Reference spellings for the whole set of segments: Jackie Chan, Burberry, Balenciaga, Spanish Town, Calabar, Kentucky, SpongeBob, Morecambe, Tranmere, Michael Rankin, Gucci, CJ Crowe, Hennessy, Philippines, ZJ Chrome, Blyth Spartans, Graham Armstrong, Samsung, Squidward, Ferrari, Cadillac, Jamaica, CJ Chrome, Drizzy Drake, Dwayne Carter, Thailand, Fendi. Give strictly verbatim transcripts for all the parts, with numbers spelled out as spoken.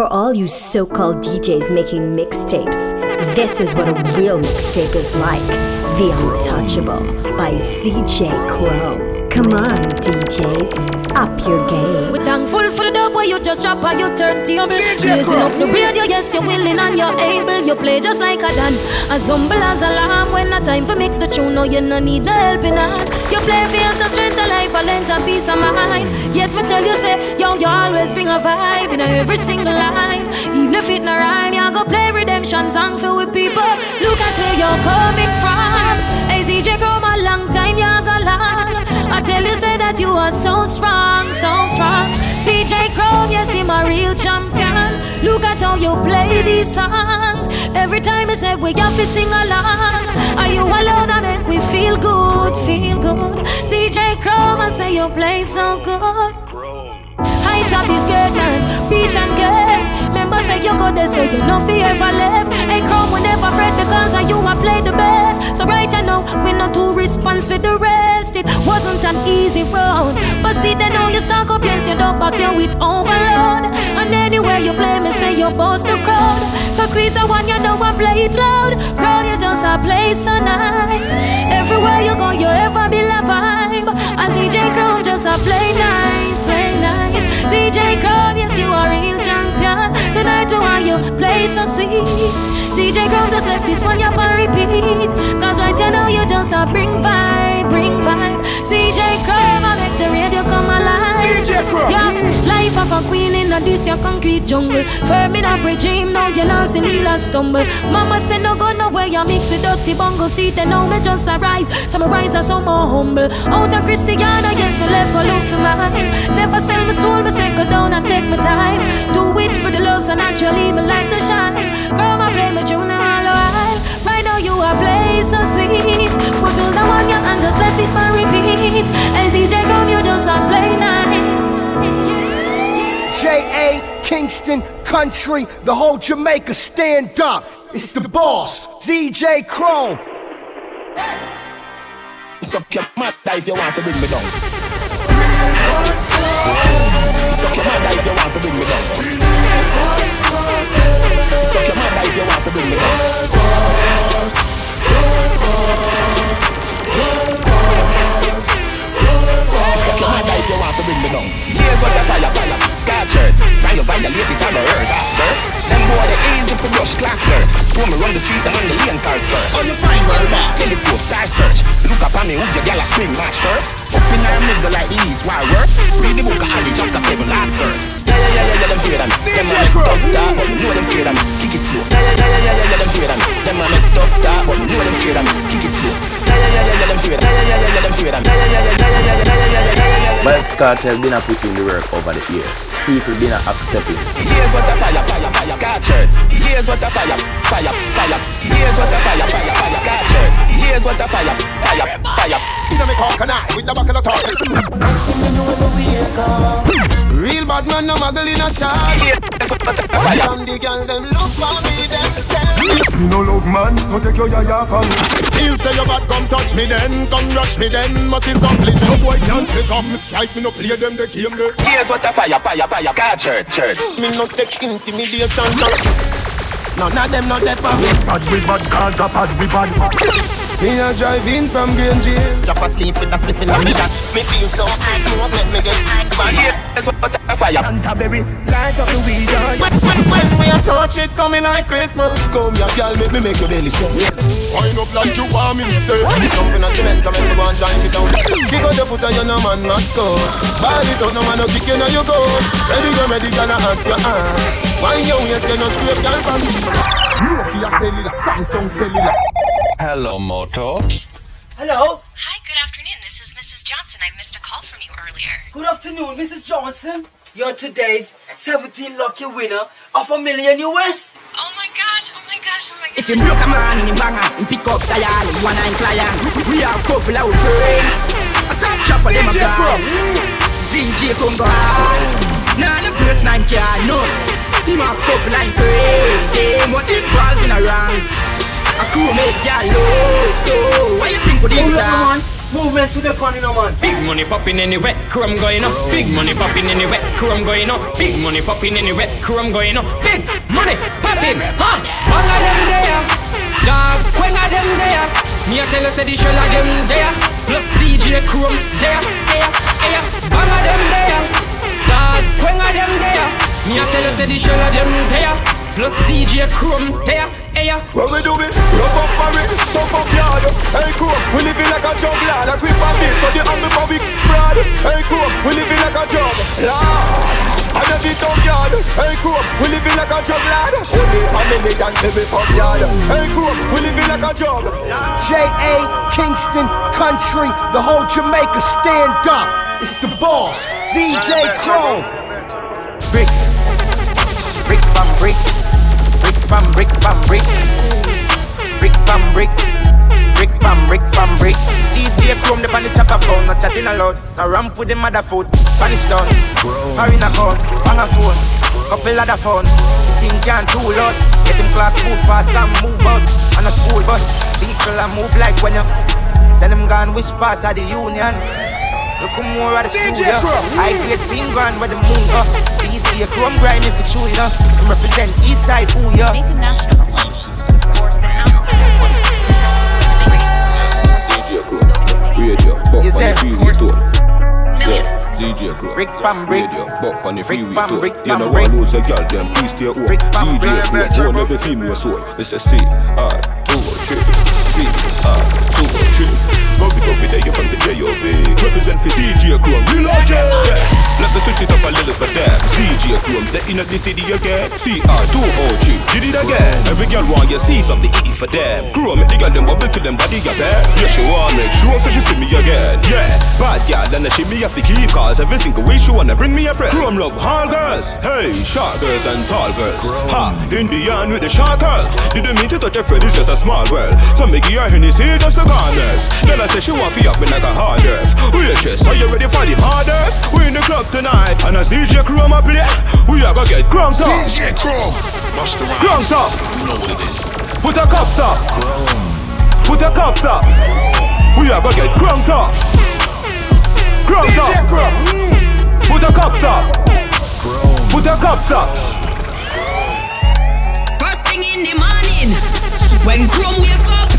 For all you so-called D Js making mixtapes, this is what a real mixtape is like. The Untouchable by Z J Crowe. Come on, D Js, up your game. We're thankful for the dub where you just drop on your turntable. Using up the radio, yes, you're willing and you're able. You play just like a dan, as humble as a lamb. When the time for mix the tune, no, you no need no helping hand. You play for your strength, a life, a length, and peace of mind. Yes, but tell you, say, yo, you always bring a vibe in every single line. Even if it no rhyme, you go play redemption song for with people. Look at where you're coming from. Hey, Z J Chrome, a long time, you go long. I tell you, say that you are so strong, so strong. Z J Chrome, yes, him a real champion. Look at how you play these songs. Every time you say we have to sing along. Are you alone? I make we feel good, feel good. Z J Chrome, I say you play so good. Heights of this girl, beach and cake. Remember say you go there, so you know fear ever left. Hey Chrome, we never fret because you a play the best. So right now, we not too response with the rest. It wasn't an easy road, but see they know you stuck up, yes, you don't box you with overload. And anywhere you play me, say you boss the crowd. So squeeze the one you know and play it loud. Crowd, you just a play so nice. Everywhere you go, you ever be la vibe. And Z J Chrome just a play nice, play nice. Z J Chrome, yes, you are real champion. Tonight we want you play so sweet. Z J Chrome just left this one you can repeat. Cause right you know you just a bring vibe, bring vibe. Z J Chrome, I make the radio come alive. D J Chrome, yeah. Life of a queen in a this your concrete jungle. Firm in a regime, now you're losing heel and stumble. Mama said no go nowhere, you mix with dirty bungle. See they know me just a rise, some rise and some more humble. Out of Christiana, yes, me left go look for mine. Never sell my soul, me settle down and take my time. Do it for the loves and naturally my light to shine. Come and play my tune and all right. Right now you are playing so sweet. We build the one you and just let it for repeat. And Z J Chrome, you just are play nice. J A Kingston Country, the whole Jamaica stand up. It's the boss, Z J Chrome. Suck your mouth if you want to bring me down. Suck your mouth if you want to bring me down. Suck your mouth if you want to bring me down. Suck your mouth if you want to bring me down. Here's what I tell you. Scatter, find a violate it on the earth. Them boy the easy for rush clock search. Throw me round the street and on the lane cars first. Oh, you find where that? Telescope star search. Look up on me, who your gala scream match first? Up in our middle like ease, why work? Read the book of Ali, chapter seven, last verse. Yeah, yeah, yeah, yeah, yeah, them fear them. Them man make tough talk, but me know them scared them. Kick it slow. Yeah, yeah, yeah, yeah, yeah, yeah, them fear them. Them man make tough talk, but me know them scared them. Kick it slow. Yeah, yeah, yeah, yeah, yeah, them fear them. Yeah, yeah, yeah, yeah, them fear them. Yeah, yeah, yeah, yeah, yeah, yeah, yeah, yeah, yeah, yeah. But Cartel been a put in the work over the years. People been accepting. Here's what a fire, fire, fire, catcher. Here's what a fire, fire, fire. Here's what a fire, fire, fire, catcher. Here's what a fire, fire, fire. You know me talk and I with the buckle of talk. Real bad man no muggle in a shot. From the girl them look for me them tell. Me no love man, so take your yaya from me. He'll say your bad, come touch me then, come rush me then, must be something. No boy can't pick up me strike me no play them the game. Here's what a fire, fire. Fire, fire, church, church. Me no take intimidation. None of them not left for me. Bad we bad, cars are bad we bad. Me a driving from Grangey. Drop asleep with a spliff in the middle. Me feel so high, so let me get high. Here's what a fire. Canterbury, light up the weed. When, when, when we a touch it, coming like Christmas. Come here, girl, make me make your belly strong. Wind up like you want me to say. Jumping at the men's, I make me go and drive it down. Kick out the foot and you no man must go. Ball it out, no man no kicking and you go. Ready, go, ready, gonna act your hand. Wind your waist, you no scrape, girl, from me. Look, you a cellular, Samsung cellular. Hello, Moto. Hello. Hi, good afternoon. This is Missus Johnson. I missed a call from you earlier. Good afternoon, Missus Johnson. You're today's seventeen lucky winner of a million U S. Oh my gosh, oh my gosh, oh my gosh. If you broke a man in banger, you pick up the yard, you wanna client. We have couple out there. I can't chop a demo car. Z J Congo. Now the breaks nine car, no. He have couple line free. They much involved in a ranks. I could make ya look, so why you think we did that? Movement to the corner, no man. Big money popping anywhere, Chrome going up. Big money popping anywhere, Chrome going up. Big money popping anywhere, Chrome going up. Big money popping, huh? One of them there, dog. When of them there, me I tell you say the shell of them there. Plus C J Chrome there, there, there. One of them there, dog. When of them there, me I tell you say the shell of them there. Plus C J Chrome there. What we do it, rough up for it, tough up yard. Hey crew, we living like a juggler. Like we pop it, so the army for we broad. Hey crew, we living like a juggler. I never be tough yard. Hey crew, we living like a juggler. Only a minute and every pop yard. Hey crew, we living like a juggler. J A Kingston Country, the whole Jamaica stand up. It's the boss, Z J Chrome. Brick, brick by brick. Brick bam, brick bam, brick. Brick bam, brick. Brick bam, brick bam, brick. C J Chrome, the pan the chopper phone. Not chatting aloud, no ramp with the mother foot. Spanish town, foreign account. Bang a phone, up a ladder phone. Thing can't do loud. Get them clocks move fast and move out. On a school bus, vehicle and move like when you tell them gone which part of the union. Look who more at the studio. I create finger and where the moon up. D J Chrome grind if it's true, you know. I represent East Side, ooh, yeah. Make a national D J Chrome, radio, pop on the freeway tour. Yeah, D J Chrome, radio, pop on the freeway tour. You know all those a girl, them please stay home. D J Chrome, own every female soul. It's a C R two three, C R two three. Love it, love it, there you from the J O V. Represent for C J Chrome, reload ya. Let me switch it up a little for them. C J Chrome, they in the city again. C R two O G, did it again. Every girl want you see something eating for them. Chrome, make the girl them wobble till them body got there. Yeah, she wanna make sure so she see me again. Yeah, bad girl and she me have to keep cause every single week she wanna bring me a friend. Chrome love all girls, hey, short girls and tall girls. Ha, Indian with the short girls. Didn't mean to touch your friend, it's just a small world. So make your Hennessy just a corners. Girl, say she want fi up me like a hard earth. We a chest, are you ready for the hardest? We in the club tonight, and a C J Chrome a play. We a go get crumped up. C J Chrome, bust around. Crumped up. You know what it is. Put the cups up. Chrome. Put the cups up. We a go get crumped up. Crumped up. C J Chrome. Put the cups up. Chrome. Put the cups up. First thing in the morning, when Chrome wake up,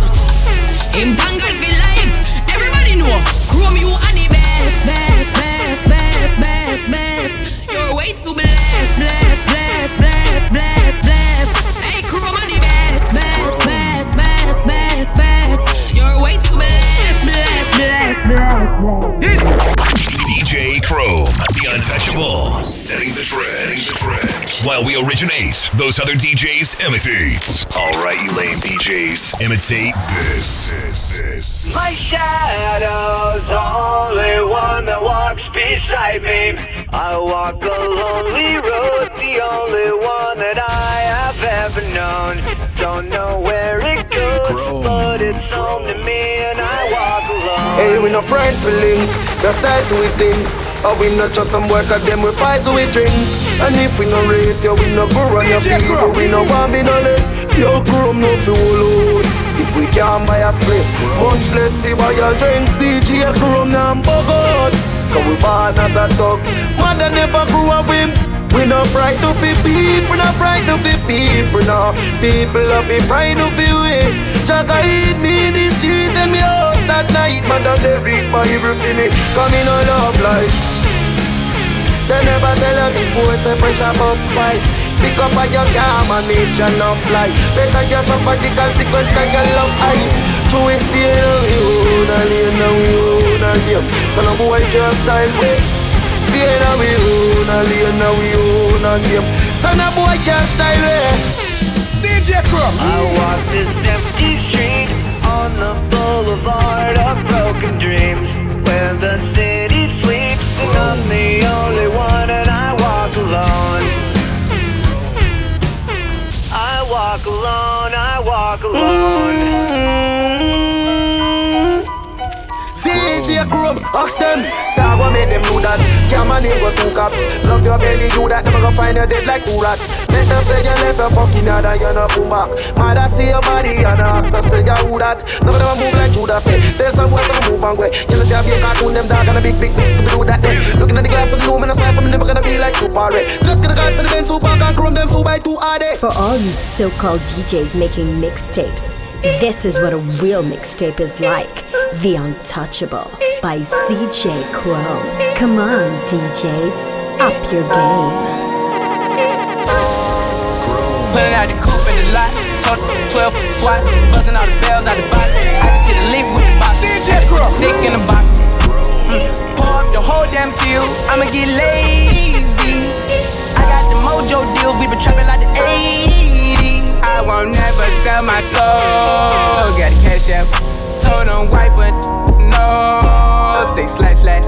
him tangled for life. Everybody know Chrome, you are the best, best, best, best, best, best. You're way too blessed, blessed, blessed, blessed, blessed, blessed. Hey, Chrome, I'm the best, best, best, best, best, best. You're way too blessed, blessed, blessed, blessed, blessed. D J Chrome, the untouchable, setting the trend. Setting the trend. While we originate, those other D Js imitate. All right, you lame D Js, imitate this. this, this. My shadow's only one that walks beside me. I walk a lonely road, the only one that I have ever known. Don't know where it goes, Chrome. But it's home to me, and I walk alone. Hey, we no friend feeling, just that we think. Oh, we not just some work at them, we fight so we drink. And if we no rate you, we no go run your people. We no want be no let your Chrome no feel load. If we can't buy a split, much less see why you drink. C J Chrome now buggered, cause we born as a dogs. Mother never grew up with. We no fright to feel people, no fright to feel people, no. People love me, fright to feel it. Jaga hit me in the street and me out that night. Mother they read my evil for me, cause me no love lights. They never tell you before, say pressure must fight. Pick up on your calm and nature not fly. Better you suffer the consequence, cause your love high. True is the hell, you own a lane and we own a name. So no boy can't style me. Stay now we own a lane and we own a name. So no boy can't style me. D J Chrome. I walk this empty street on the boulevard of broken dreams, where the city sleeps. I'm the only one and I walk alone. I walk alone, I walk alone. C J Chrome, ask them. That one made them do that. Can't man, they were two cops. Love your belly, you that. Never gonna find your dead like two rats. Make I say you left a fucking hard and you no come back. Mother see your body and I ask, I say you who that. Nobody ever move like Judas, eh. Tell some boys to move and go. You know see I be a cartoon, them dark and a big big dicks to be do that, eh. Looking at the glass of the loom and I saw something never gonna be like Super, eh. Just get the guys in the Benz, Super and Chrome them so by two are they. For all you so-called D Js making mixtapes, this is what a real mixtape is like. The Untouchable by C J Crowe. Come on, D Js, up your game. Pulling out the coupe at the lot, talking twelve SWAT, busting all the bells out the box. I just hit a link with the box, stick in the box. Mm. Pour up the whole damn field, I'ma get lazy. I got the mojo deals, we been trapping like the eighties. I won't never sell my soul, got a cash out. Told them white, but no, say slash slash.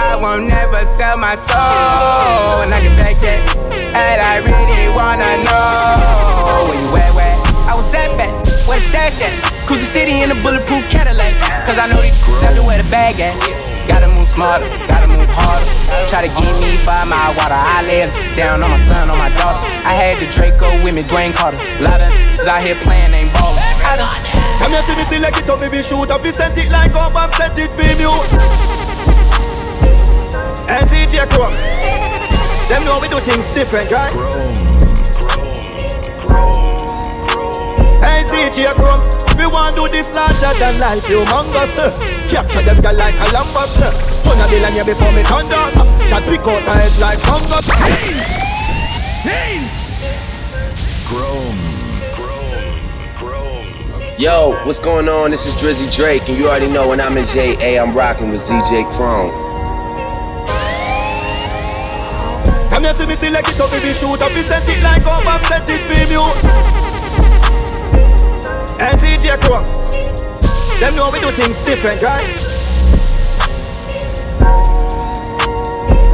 I won't never sell my soul, and I can back that. And I really wanna know where you at, where? I was at back, where the stash at? Cruise the city in a bulletproof Cadillac. Cause I know these c***s have to wear the bag at. Gotta move smarter, gotta move harder. Try to give me five mile water. I live down on my son, on my daughter. I had the Draco with me, Dwayne Carter. A lot of n***s out here playing, ain't ballin'. Come here, see me select it up, baby, shoot. If you set it like up, I've set it for you. And C J Chrome, them know we do things different, right? Chrome, Chrome, Chrome, and C J Chrome, we want to do this larger than life, humongous. Capture them girl like Columbus. Turn a billion here before me thunders. Chat pick out a head like fungus. Chrome, Chrome, Chrome. Yo, what's going on? This is Drizzy Drake, and you already know when I'm in J A, I'm rocking with Z J Chrome. Come here, see me select it up, baby, shoot. If you set it like up, I've set it for you. And C J Crowe, them know we do things different, right?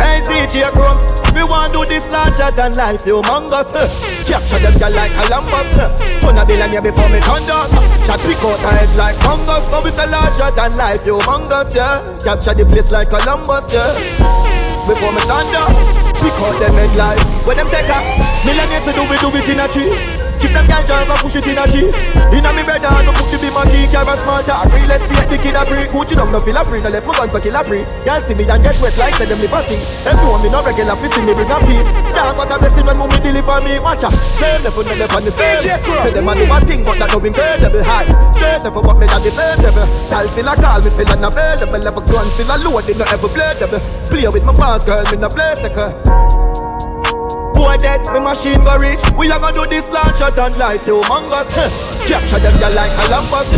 And C J Crowe, we want to do this larger than life, humongous. Capture them girl like Columbus. Turn a billion here before me thunders. Chat we cut her head like fungus. Now we say larger than life, humongous, yeah. Capture the place like Columbus, yeah. Before me thunder, we call them head life. When them take up, millionaires do we do it in a tree. Chip them guys just and push it in a sheet. In a me brother, no cook to be my king, carry a smart talk. Real estate, the kid a break. Gucci down, no feel a free, no left my guns a kill a free. Y'all see me and get wet like say them live a sing. Everyone me no regular, fisting me bring a feed. Now what a blessing when mommy deliver me, watch her. Same level, no left on the same. Say them a do a thing, but that no incredible high. Straight for what me that is devil. Y'all still a call, me still unavailable. Level gun still a load, it no ever playable. Play with my pants, girl, me no play sticker. Boy dead, me machine go rich. We a gonna do this larger than life, humongous. Capture them girl like Columbus.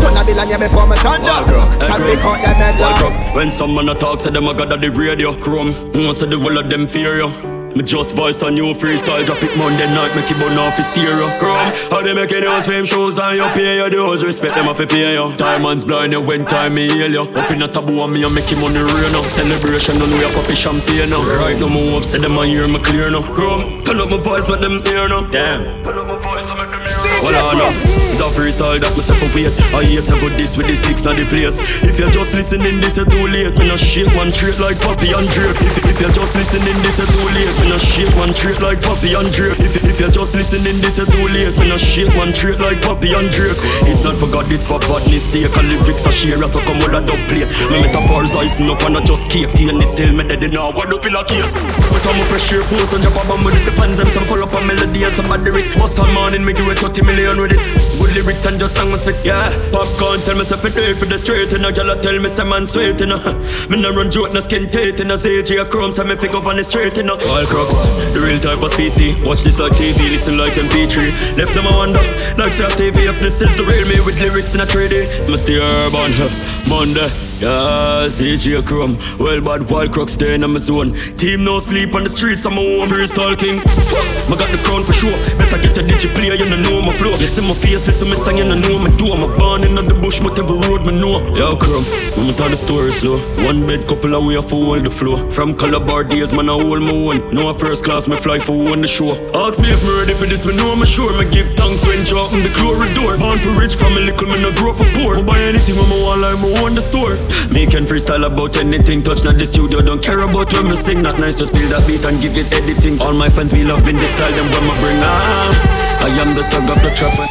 Turn a billion here before me thunder. Chat we cut them head like. When someone a talk, say them a god of the radio. Chrome, no say the whole of them fear you. Me just voice a new freestyle, drop it Monday night, make it burn off his stereo. Chrome, how they make it those fame shows and you pay your dues. Respect them off you pay you. Diamonds blind you when time me heal you. Up in a taboo and me a make him on the rain up. Celebration on we a coffee champagne now. Right now me hope say them a hear me clear now. Chrome, turn up my voice let them hear now. Damn, turn up my voice and make them hear now. Well I know, it's a freestyle that me separate. I hate about this with the six not the place. If you just listening this you too late. Me no shake one trait like Poppy and Drake. If, if you just listening this you too late. Me no shake one trait like Poppy and Drake. If, if you just listening this you too late. Me no shake one trait like Poppy and Drake. It's not for God, it's for badness sake. And lyrics are share so come with a dub plate. Me metaphors icing up and I just cake. T and they still me dead in a wad up in a case. But I'm a pressure pose and drop a bomb with it. The fans them some pull up a melody and some bad lyrics. Bust a morning me give it thirty million with it. Good lyrics and just song my spit, yeah. Popcorn tell me if it do it for the straight. And a gyal tell me say man sweet, you know. Me no run joke, no skin tight, you know. Z J Chrome say me pick up on the straight, you know. All crooks, the real type of P C. Watch this like T V, listen like M P three. Left them a wonder, like South T V. If this is the real me with lyrics in a three D. Must stay urban, huh, Monday. Yeah, Z J Chrome. Well bad wild crooks stay in my zone. Team no sleep on the streets, I'm a home freestyle king. I got the crown for sure, better get to the she play, you don't know my flow. You see my face, listen my song, you don't know my door. My born in the bush, whatever road me know. Yo, Chrome, when me tell the story slow. One bed, couple away for all the flow. From Calabar days, man, I hold my own. Now I first class, me fly for one the show. Ask me if me ready for this, me know me sure. Me give thanks when drop in the corridor. Born for rich, from a little, me no grow for poor. Me buy anything when me want, like me own the store. Me can freestyle about anything, touch not the studio. Don't care about when me sing, not nice, just build that beat and give it editing. All my fans be loving this style, them when me bring ah, I am the thug of the trapper.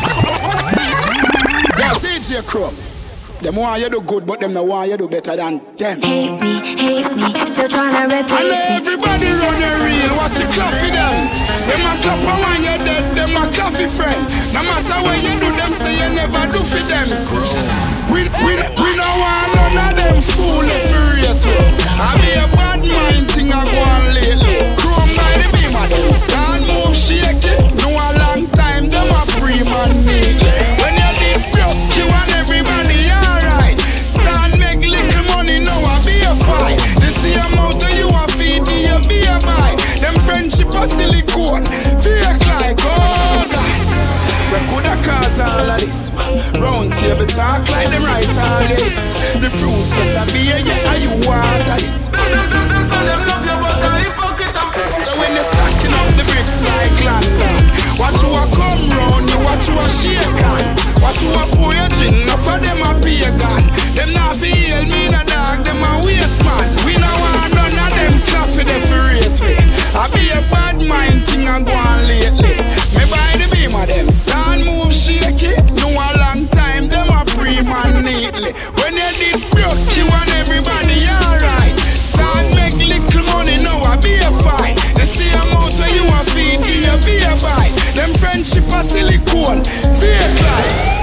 That's Z J Chrome. Them want you do good, but them no want you do better than them. Hate me, hate me, still tryna replace me. And everybody run the reel, watch it clap for them. Them a clap for when you're dead, them a clap for friend. No matter what you do, them say you never do for them. We, we, we no want none of them fool if you rate you. I be a bad mind thing I go on lately. Chrome by the beam of them, stand move shake it. No a long time, them a pre man neatly. When you did broke, you and everybody the same out of you a feed you be a buy. Them friendship a silicone, fake like oh God. We coulda cause all of this. Round table talk like them right all this. The fruits just a beer, yeah, you water this. So when you stacking up the bricks like London, watch you a come round, you watch you a shake on. Watch you a pour your drink, enough of them a pagan. Them not feel me in a dog, them a waste man. We no want none of them coffee they fi rate me. I be a bad mind thing I go on lately. Me buy the beam of them, stand move shake it. No a long time, them a pre-man neatly. When you did broke, you and everybody alright. Stand make little money, now I be a fine. They see I'm out of you a feed, you be a buy. Them friendship a silicone, fake like.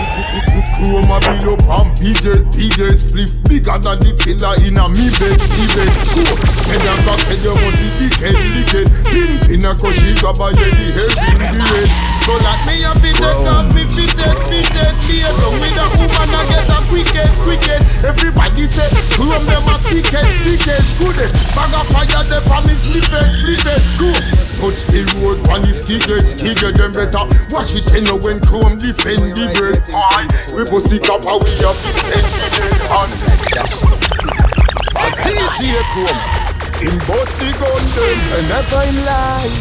Room a build up and big it, big it. Spliff bigger than the pillar in a me bed, me bed. Go, head and back head, you must see big head, big head. Pimp in a cushy grab a head, the head in the head. So like me a be dead, and me be dead, be dead. Be a dog with a woman a get a quick head, quick head. Everybody say, room them a sick head, sick head. Good head, bag a fire, they from me slip head, slip head. Go, touch the road, one is kick head, kick head. Them better watch it, you know when Chrome defend the bird. We must see how we have on yes. I see C J Chrome in Boston Golden. Never in life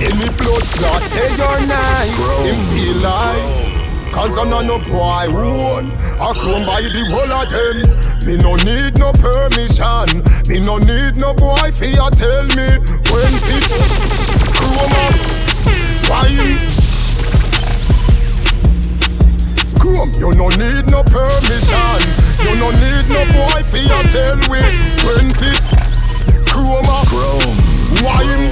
any blood clot day or night. Him feel like cause I'm not no boy one. I come by the whole of them. Me no need no permission. Me no need no boy fi a tell me when people Chrome up why. You no need no permission. You no need no boy for your tell with twenty. Chrome, Chrome, wine,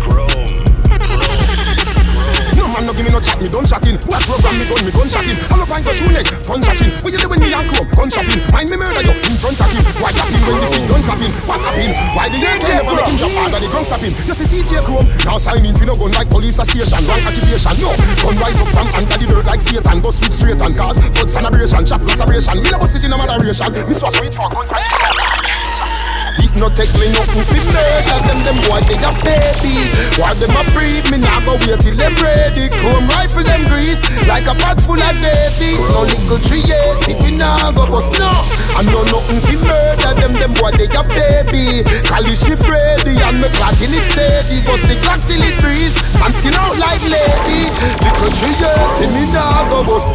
Chrome, Chrome. No man no give me no chat, me don't chatting. What program me gun, me gun chatting. All up and go through neck, gun chatting. What you do when me and Chrome, gun chatting. Mind me murder you in front of him. Why tapping when the seat done tapping? What happened? Why the angel never make him jump harder? The gun stop him. You see C J Chrome now signing for no gun like police station. Wrong occupation, no. Gun rise up from under the dirt like Satan. Go sweep straight and cause blood celebration, chap restoration. Me never sit in a moderation. Me swat wait for gun fight. It no take me no to fit murder. Them them boy they a baby. While them a breed, me nah go wait till them ready. Chrome rifle them grease like a pot full of baby. No little tree yet, it nah go bust no. I know nothing fi murder them them boy they a baby. Cali she ready and me clock till it steady. Bust the clock till it breeze and skin out like lady. Little tree yet, it nah go bust.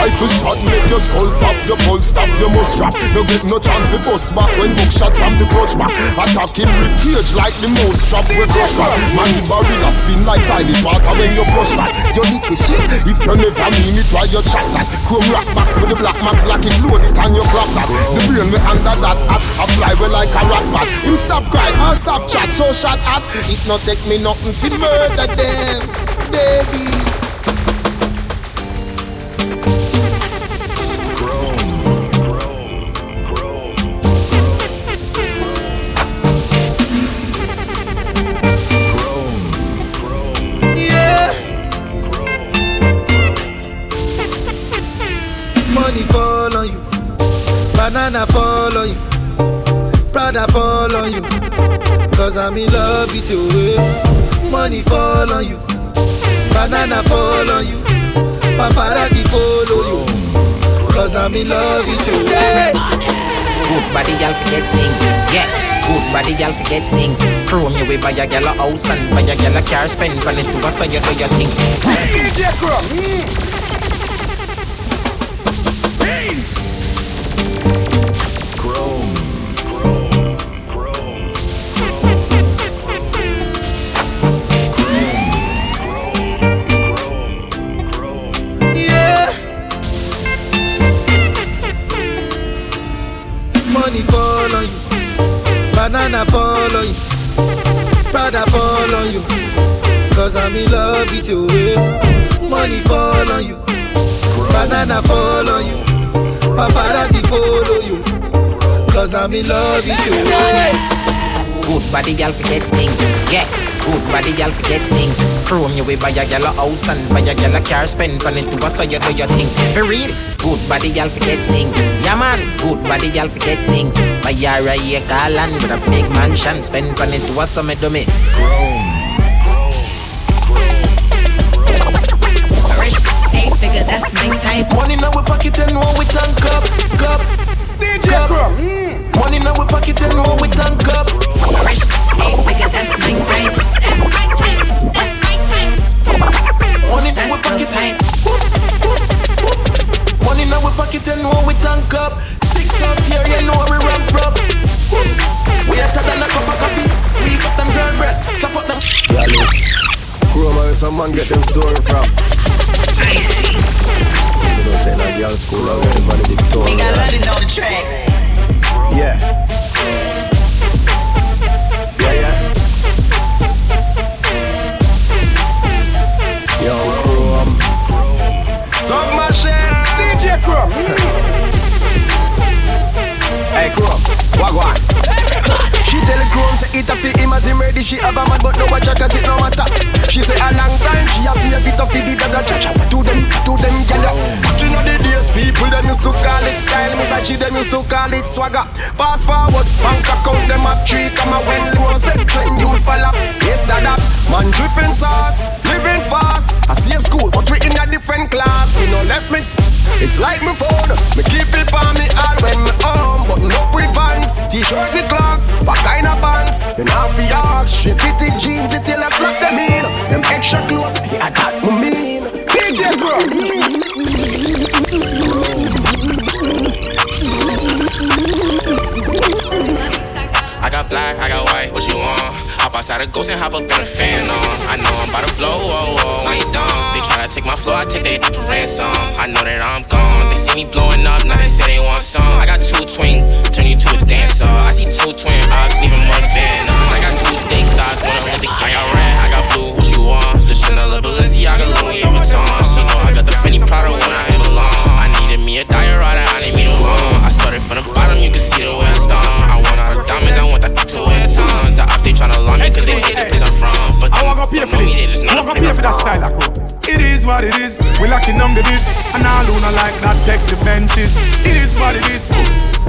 Rifle shot make your skull pop, your pulse stop, you must drop. No grip, no chance fi bust back when book shot from the clutch back. Attack him with cage like the mouse trap we crush back. Man the barilla spin like tiny water when you flush back. You little shit, if you never mean it why you chat like Chrome rock back with the black man like it load it and you grab that. The brain me under that hat, I fly well like a rat bat. Him stop cry and stop chat so shot at. It no take me nothing fi murder them, baby. Banana fall on you, Prada fall on you, cause I'm in love with you. Money fall on you, banana fall on you, paparazzi follow you, cause I'm in love with you. Yeah. Good body girl forget things, yeah. Good body girl forget things. Chrome you way by your girl a house and by your girl a car, spend money to us so you do your thing. C J Chrome. Mm. Hey. Chrome, Chrome, Chrome, Chrome, Chrome, Chrome, Chrome, Chrome. Yeah. Money fall on you, banana fall on you, brother fall on you, cause I'm in love with you. Money fall on you, banana fall on you, paparazzi follow you, cause I'm in love with you. Good body girl forget things, yeah. Good body girl forget things. Chrome you way by your girl a house and by your girl a car, spend money to us so you do your thing. For real, good body girl forget things, yeah man. Good body girl forget things. By your a acre land with a big mansion, spend money to us so me do me. Chrome, eight figure, that's my type. Money now we pocket and one we tank up, cup. D J Chrome. Mm. Money now we pocket and one we tank up. Fresh, eight figure, that's my type. That's my type. That's my type. Money now we pocket and money now we pocket and one we tank up. Six out here, you know we run rough. We hotter than a cup of coffee. Squeeze up them girl breasts, slap up them. Yeah, look. Chrome, where some man get them story from? I see. You know, saying that girl school out there, everybody did talk. We got London on the track. Yeah. Yeah, yeah. Yo, Chrome. Some machine. D J Chrome. Hey, Chrome. Wagwan. She tell Chrome, say it a fit him as him ready. She have a man, but no one check as it no matter. She say a long time, she has seen a bit of it, that cha-cha. To them, to them, gala. Back in the days, people them used to call it style. Miss Achi them used to call it swagger. Fast forward, bank account them up three comma when one section you'll fall up. Yes, that up. Man dripping sauce, living fast. I save school, but we in a different class. We no left me. It's like my phone, me keep it for me all when me home. Button up with Vans, t-shirt with clocks, what kind of pants? You know the arcs, she fitted jeans until I slap them in. Them extra clothes, yeah that me mean. D J bro. I got black, I got white, what you want? Hop outside a ghost and hop up in a fan on. I know I'm about to blow, oh, oh, I ain't dumb. They try to take my floor, I take they up for ransom. I know that I'm gone. They see me blowing up, now they say they want some. I got two twin, turn you to a dancer. I see two twin eyes, leaving one band on. I got two thick thighs, one with the I got red, I got blue, what you want? The Chanel, Balenciaga, Louis Vuitton. She know I got the Fendi Prada when I ain't belong. I needed me a diorata, I need me to run. I started from the bottom, you can see the way it's done. I want all the diamonds, I want that to wear a ton. The op, they tryna lie me, cause they hate the place I'm from. But I wanna go pay for this, I wanna go pay for that style, I go. It is what it is, we lacking on the this. And I don't like that, take the benches. It is what it is.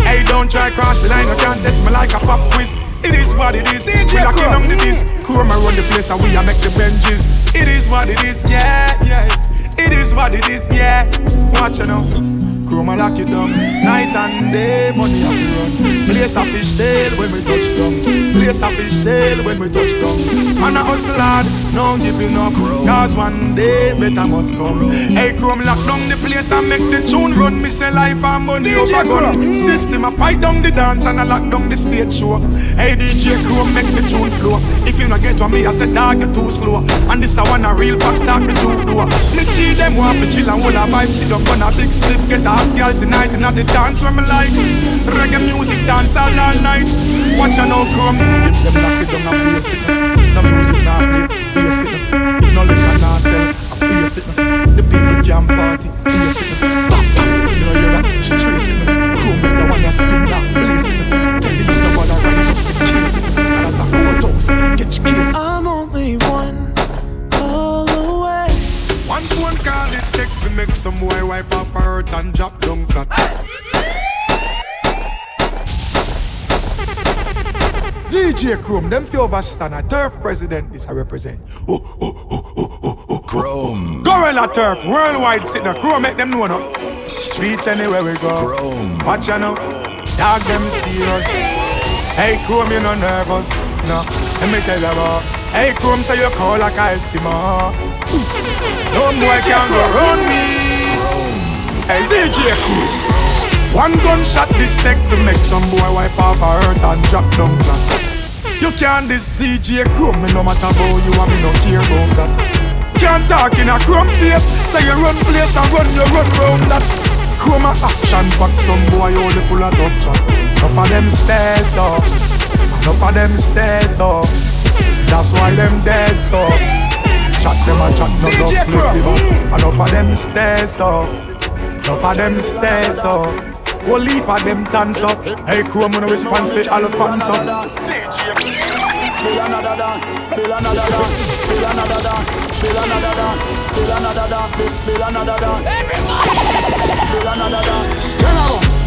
Hey, don't try cross the line, I can't test me like a pop quiz. It is what it is, we lacking on the this. Chrome around the place and we a make the benches. It is what it is, yeah, yeah. It is what it is, yeah. Watch you now, Chrome a lock it down. Night and day, money a run. Place a fish sale when we touch down. Place a fish sale when we touch down. And a hustle lad, no giving up. Cause one day better must come. Hey, Chrome lock down the place and make the tune run. Me say life and money over gun. System a fight down the dance and a lock down the stage show. Hey, D J Chrome make the tune flow. If you not get what me, I said dog you too slow. And this a one a real facts talk the truth door. Me chill them want me chill and hold a vibe. Sit up on a big split, get a hot girl tonight. And at the dance when me like reggae music down. Dance all night, watch an old Chrome. If them lock it down, I play a signal. No music, no play, play a signal. If no liquor, no sell, I play a signal. The people jam party, play a signal. You know you're that, she's tracing them. Chrome, the one that spin that, play a signal. Tell the youth about that rise up, chase it. And at the courthouse, get your case. I'm only one call away. One phone call it takes to make some boy wipe up her hurt and drop down flat. D J Chrome, them few of us stand a turf president, this I represent. Oh, oh, oh, oh, oh, oh, Chrome. Chrome. Gorilla Turf, worldwide sitting a Chrome, make them know no. Streets anywhere we go. Chrome. Watch you know. Dog them serious. Hey Chrome, you no nervous. No, let me tell you about. Hey Chrome, so you call like a Eskimo. No boy can go round me. Hey Z J Chrome. One gunshot this tech to make some boy wipe off a hurt and drop down flat. You can't this C J Chrome, me no matter about you and me no care about that. Can't talk in a Chrome place, say you run place and run you run round that. Chrome a action back, some boy only full of tough chat. Enough of them stairs up, enough of them stairs up. That's why them dead so. Chat them a chat, no love no fever. Enough of them stairs up, enough of them stairs up. Whole leap at them dance up. Hey, Chrome, no response with all the fans up. Feel another dance, feel another dance, feel another dance, feel another dance, feel another dance, feel another dance. Feel another dance. Generals,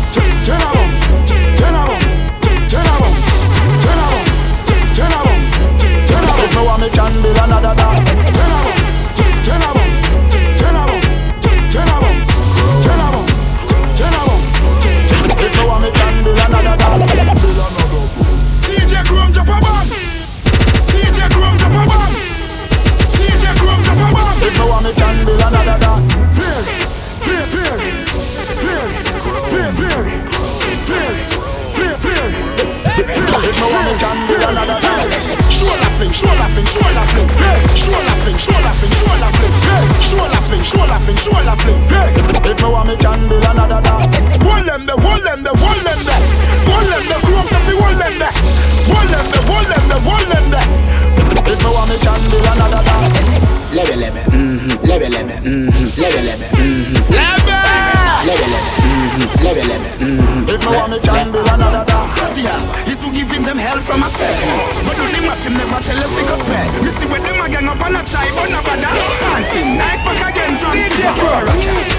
generals, generals, generals, generals, generals, generals. No one can feel another dance. Generals, generals, generals, generals, generals, generals. If no one can build another dance, build another. C J Chrome jump a bomb. C J Chrome jump a bomb. C J Chrome jump a bomb. If no one can build another dance, fear, fear, fear, fear, fear, fear, fear, fear, fear. If no one can build another dance, show laughing, show laughing, show laughing, show laughing, show laughing, show laughing, show laughing, show laughing, show laughing. If no one can build another dance. Them the wall them the wall them the wall them the Chrome Safi wall them the wall them the wall them the wall them the. If no one can do another dance. Lebe lebe, lebe lebe, lebe lebe, lebe lebe, lebe. If no one can do another dance. Is who giving them hell from a cell. But do the math him never tell us because spell. Me see with them again up on a tribe on a bad dancing. Nice back again from D J Crowe.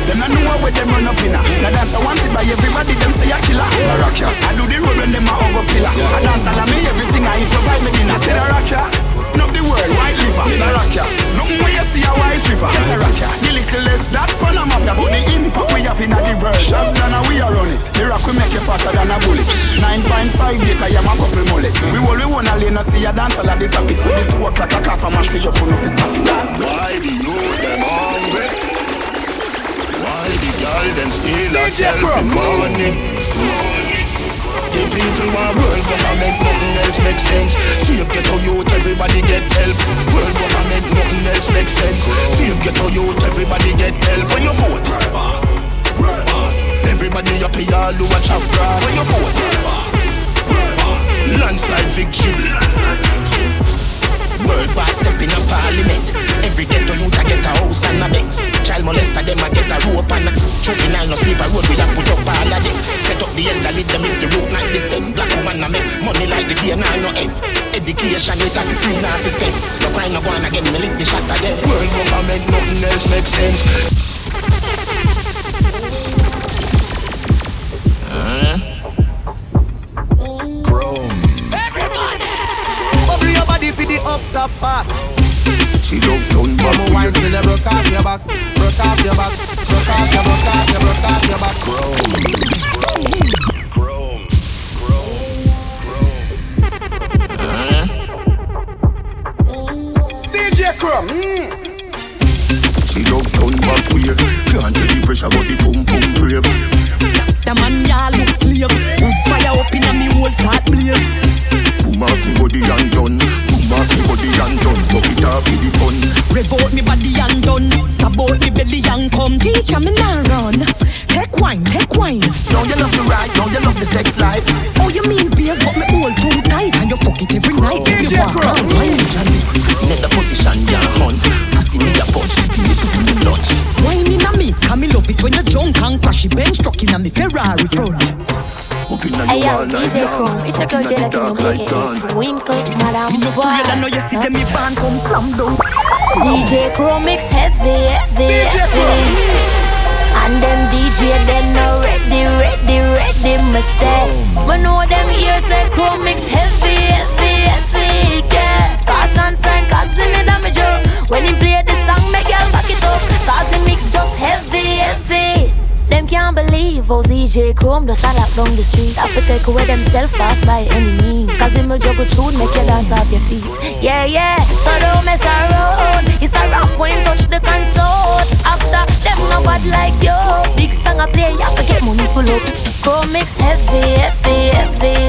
Them I know where them run up in a. Now dance I want it by everybody, them say I killer. I rock ya. I do the road when them a hug up pillar. I dance all of me, everything I improvise me dinner. Say I rock ya. Not the world, white liver. I rock ya. Look where you see a white river. I rock ya. The little less that Panama. But the impact we have in the world. Shot than we are on it. The rock we make you faster than a bullet. nine point five later, I am a couple mullet. We all we wanna learn to see a dance all of the topics. So they two o'clock a calf and mash you up on off his topic. Why do you them hungry? The girl then steal herself in money. The people want world government, nothing else makes sense. Save ghetto youth, everybody get help. World government, nothing else makes sense. Save ghetto youth, everybody get help. When you vote, everybody up here all over chop grass. When you vote, landslide victory. World boss step in a parliament. Every ghetto youth a get a house and a Benz. Child molester them a get a rope and a juvenile no sleep a road we a put up all of them. Set up the elder lead them is the road like the stem. Black woman a make money like the day and no end. Education it a free now fi spend. No crime no one again me lick the shot again. World government nothing else makes sense. Huh? Chrome. For the up top pass. She loves done back. Come on, till they broke off your back, broke off your back, broke off your back, broke off your back. Chrome, Chrome, Chrome, Chrome. D J Chrome. She loves done back weird. Can't take the pressure, but the pum pum brave. The man ya look slave. Wood fire up inna me whole start blaze. Boom off me body and done. Boom off me body and done. Pop it off with the fun. Rev out me body and done. Stab out me belly and come. Teacher me now run. Take wine, take wine. Now you love the ride, now you love the sex life. Oh you mean beers but me all too tight. And you fuck it every Crow. Night. If you walk around my journey. Let the position ya hunt. Pussy me a punch, titty me pussy me lunch. Wine in a me, cause me love it when you drunk and crashy bench truck in a me Ferrari front. I am D J Chrome, it's a girl that can make it winkle, madam, boy. I know you see them, me band come slam down. D J Chrome makes heavy, heavy, heavy. And them D J, they know ready, ready, ready, me say. Me know them ears, they Chrome mix heavy, heavy, heavy, yeah. Caution sign, cause me damage you. When he play the song, me girl about Z J Chrome, just a lock down the street. I could take away themself fast by any means, cause him will juggle tune, make you dance off your feet. Yeah, yeah, so don't mess around. It's a rap when you touch the console. After them no bad like you. Big song I play, you have to get money full up. Chrome mix heavy, heavy, heavy.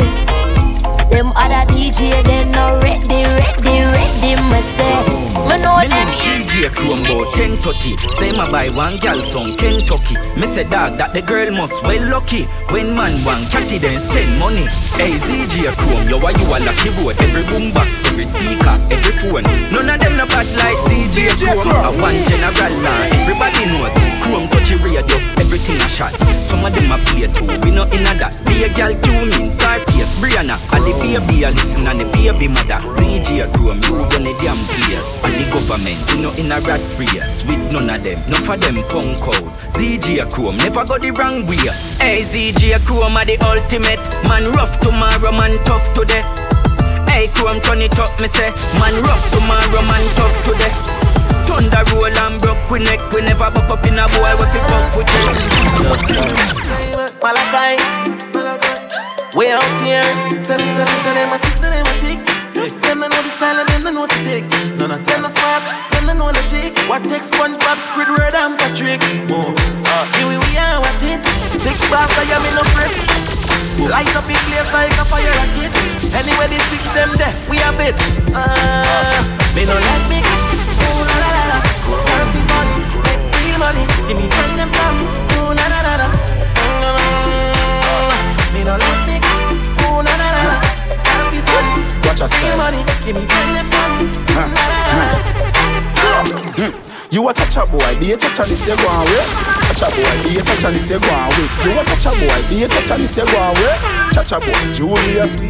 Them other D J, they no ready, ready, ready, myself. Me know them C J Chrome about ten thirty. Say my buy one girl from Kentucky. Me say dog that the girl must well lucky. When man want chatty then spend money. Hey C J Chrome, yo why you a lucky boat? Every boombox, every speaker, every phone. None of them no bad like C J Chrome. I want general line, everybody knows. Chrome touchy radio, everything a shot. Some of them a play too, we no in a that. Be a girl tune in, Starface, Brianna. And the baby a listen and the baby mother. C J Chrome, you done a damn place. The government, you know in a rat race with none of them, none of them punk out. Z J Chrome never got the wrong way. Hey Z J Chrome are the ultimate. Man rough tomorrow, man tough today. Hey Chrome turn it up, me say. Man rough tomorrow, man tough today. Thunder roll and broke we neck. We never pop up in a boy with the pop for check. Malakai, way out here. Send them, send them a six, send them a six. Them they know the style and them they know the takes. None of them they swap, them they know the jigs. What takes SpongeBob, Squidward and Patrick? Oh, uh, here we are, watch it. Six bars, I am in a break. Light up in place like a fire rocket. Anyway, the six them there, we have it. Ah, uh, they don't like me. Oh, la la la la. Gotta be fun, make real money. Give me friend them some. Oh, na na na na. No no no. They don't like me. Oh, na na na na. Gotta be fun. Give me friend them. You a cha-cha boy, be a cha-cha ni say go away. Cha-cha boy, be a cha-cha ni say go away. You a cha-cha boy, be a cha-cha ni say go away. Cha-cha boy, Julius.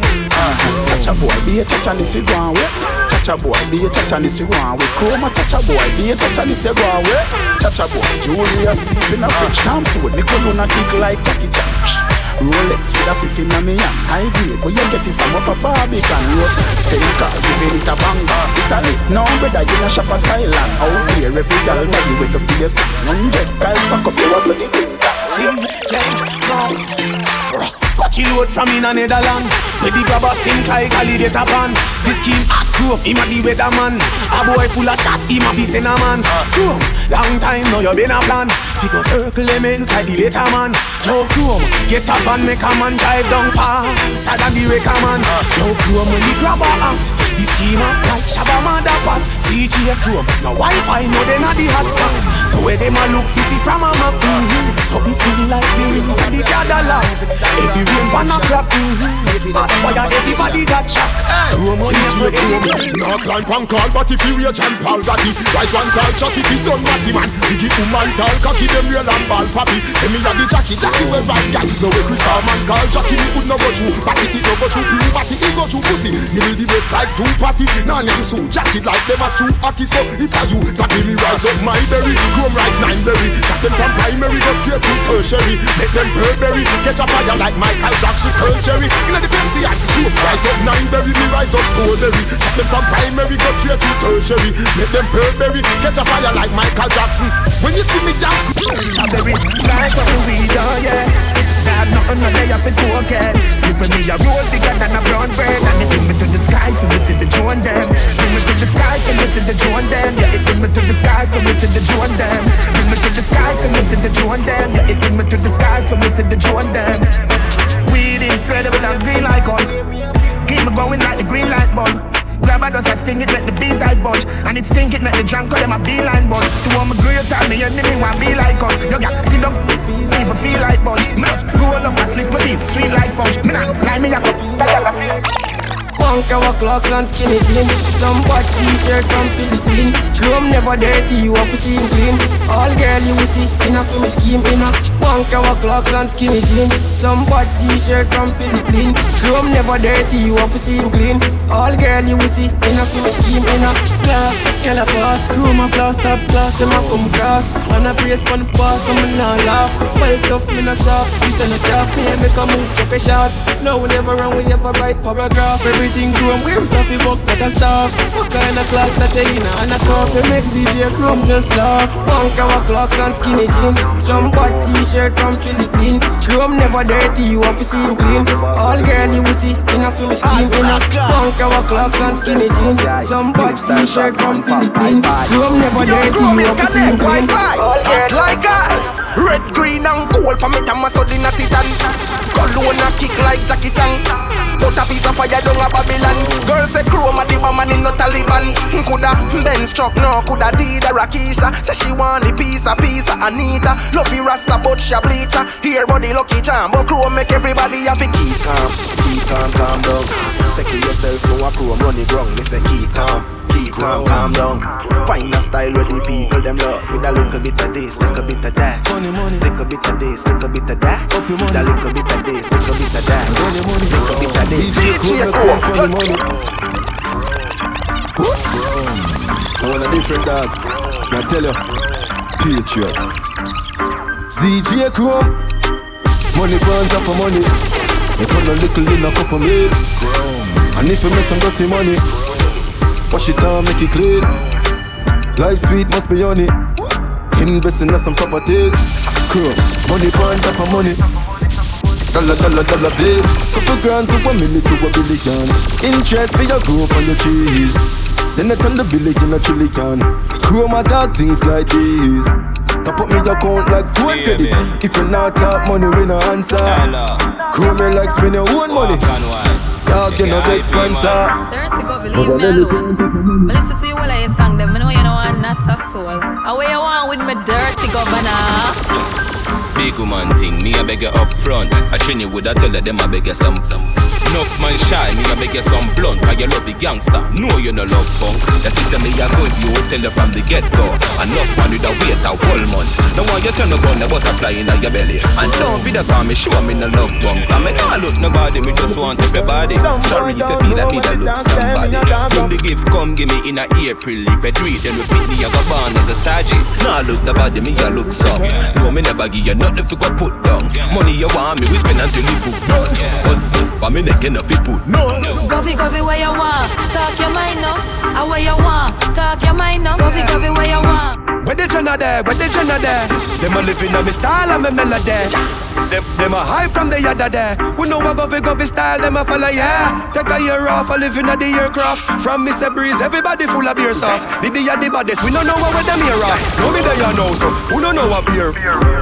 Cha-cha boy, be a cha-cha ni say go away. Cha-cha boy, be a cha-cha ni say go away. Chrome cha-cha boy, be a cha-cha ni say go away. Cha-cha boy, Julius. Been a French town food, me colonna kick like Jackie Chan. Rolex with a spiffin on me and high grade. But you get it from up a Barbican road. Ten cars, you made it a banger. Italy, no brother, you na shop a Thailand. Out here, every girl body with a P S. Hundred guys pack up the rest of the winter. C J Crowe, got you load from in a Netherlands. Baby grab a stink like alligator pan. This scheme hot Crowe, him a the better man. A boy full of chat, him a fi sena man. Crowe, long time now you been a plan. He go circle the men's like the later man. Yo Chrome, get up and make a man drive down fast. Sad and be wake a man. Yo Chrome, when he grab a hat, the schema like Shabba Madapat. C J Chrome, no Wi-Fi, no they not the hotspot. So where them a look fishy from a map, mm-hmm. Something spin like the rims of the Cadillac. Every rain one o'clock, mm-hmm. At fire everybody got shocked. Chrome, when he sweat Chrome, no climb one call, but if he reach and pal got it. Right one call, shot if he done matty man. Biggie woman tall, cocky. Them real and ball papi. Say me a the Jackie, Jackie we right guy. No way Chris Harman call Jackie, me would no go through. Batty it no go through, blue batty it go through pussy. Give me the best like two party. Nah name so Jackie like them as true hockey. So if I you, that me rise up my berry. Chrome rise nine berry. Shot them from primary, go straight to tertiary. Make them Burberry, catch a fire like Michael Jackson, Earl Jerry. You know the Pepsi act, Chrome rise up nine berry, me rise up gold berry. Shot them from primary, go straight to tertiary. Make them Burberry, catch a fire like Michael Jackson. When you see me down I'm very nice of the weed, oh yeah. There's nothing on there you have to go again. Give me a roll bigger than a brown bread. And it bring me to the sky for missing the joint them. Bring me to the sky for missing the joint them. Yeah, it bring me to the sky for missing the joint them. Bring me to the sky for missing the joint them. Yeah, it bring me to the sky for missing the joint them. Weed incredible and green like on. Keep me going like the green light bulb. Grab a dust, I sting it, let the bees eyes budge. And it stink it, make the drunk call them a beeline buzz. To all my great time, me enemy want be like us. Yo, yeah, see them, even feel like budge. Me just roll up and split my teeth, sweet like fudge. Me not lie, me a cup, that y'all a feel. Punk our clocks and skinny jeans. Some bad t-shirt from Philippines. Chrome never dirty, you have to see him clean. All girl you will see, enough for me scheme, enough. Punk our clocks and skinny jeans. Some bad t-shirt from Philippines. Chrome never dirty, you have to see him clean. All girl you will see, enough for me scheme, enough. Class, girl a pass, Chrome a floss, top class, them a come cross. And a praise pon the pass, so me nah laugh. Well tough, me nah soft, this ain't a job. Me make a move, check a shots. No, we never run, we ever write paragraph. Everything C J Chrome, we're toughy buck that a stuff. What kind of clocks that they in and a coffee make Z J Chrome just laugh. Punk our clocks and skinny jeans, some bad t-shirt from Philippines. Chrome never dirty, you have to see him clean. All girl you will see in a few skin. Punk our clocks and skinny jeans, some bad t-shirt from Philippines. Chrome never dirty, you have to see him clean. All girl like that. Red, green and gold for me to my sudden at it and Cologne a kick like Jackie Chan. Put a piece of fire down a Babylon. Girl say Chrome a the bomb and him no Taliban. Coulda Benz truck, no coulda Tida Rakisha. Say she want the piece a piece of Anita. Love the Rasta but she a bleacher. Here body lucky charm, but Chrome make everybody have a keep calm. Keep calm, calm down. Say kill yourself, no a Chrome run the ground. Me say keep calm. Keep calm, calm down. Find a style where the people them love. With a little bit of this, little bit of that. Little bit of this, little bit of that. With a little bit of this, little bit of that. Little bit of this. Z J Chrome. I want a different dog. I tell you, Patriots. Z J Chrome. Money burns up for money. You put a little in a cup of milk. And if you make some dirty money, wash it down, make it clean. Life sweet, must be on it. Investing in some properties. Cool. Money burn up of money. Dollar, dollar, dollar bill. Couple grand to a million to a billion. Interest for your growth and your cheese. Then I turn the billion a trillion. Cool, my dog, things like this. Top up me your account like phone yeah, credit. Man. If you not top money, we no answer. Cool, me like spend your own money. Dog, you know big sponsor. Leave me alone. I listen to you while I sang them. I know you know I'm not a soul. Away I want with my dirty governor. Big woman thing, me I beg you up front. I train you with a teller, them I beg you some. Enough man shy, me I beg you some blunt. Cause you love the gangster, no you no love punk. Your sister me a good, you tell her from the get-go. Enough man with a weight a whole month. Now when you turn around, the butterfly in your belly. And don't be the car, me sure me no love punk. Cause me not look nobody, me just want everybody. Sorry if you feel like me that look somebody. When the gift come, give me in a April. If I do it, then repeat me, I go born as a sergeant. Now look nobody, me I look some. No, me never give you nothing for go put down. Money you want me, we spend until you put down. But for me, neck enough you put down. Govy, govy, where you want? Talk your mind up. I where you want? Talk your mind up. Govy, govy, where you want? Where the channel there? Where the channel there? Them a living on me style and me melody. Them, them a hype from the yada there. We know a govy, govy style, them a follow, yeah. Take a year off, a living on the aircraft. From Mister Breeze, everybody full of beer sauce. The day of the baddest, we don't know where them here off. No me there you know, so who don't know a beer?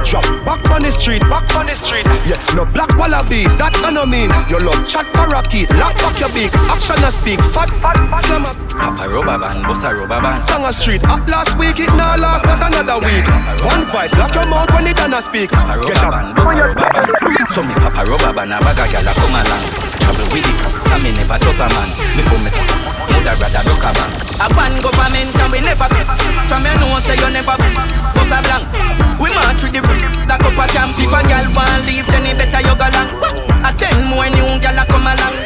Drop back on the street, back on the street. Yeah, no black wallaby, that I no mean. You love chat parakeet, lock back your big, action and speak. Fat, fat, fat, slam up. Papa rubber band, boss a rubber band. Song a street, at last week, it now last, not another week. One voice, lock your mouth when it done a speak. Papa rubber band, boss a rubber band. So me papa rubber band, a bag a girl a come along. Travel with it, and me never trust a man. Before me, would I rather look a man. A band government, and we never be. From your nose, say you never be. Boss a blank, we march with the that cup a camp. If a girl want leave, then it better you go long. A ten more new girl a come along.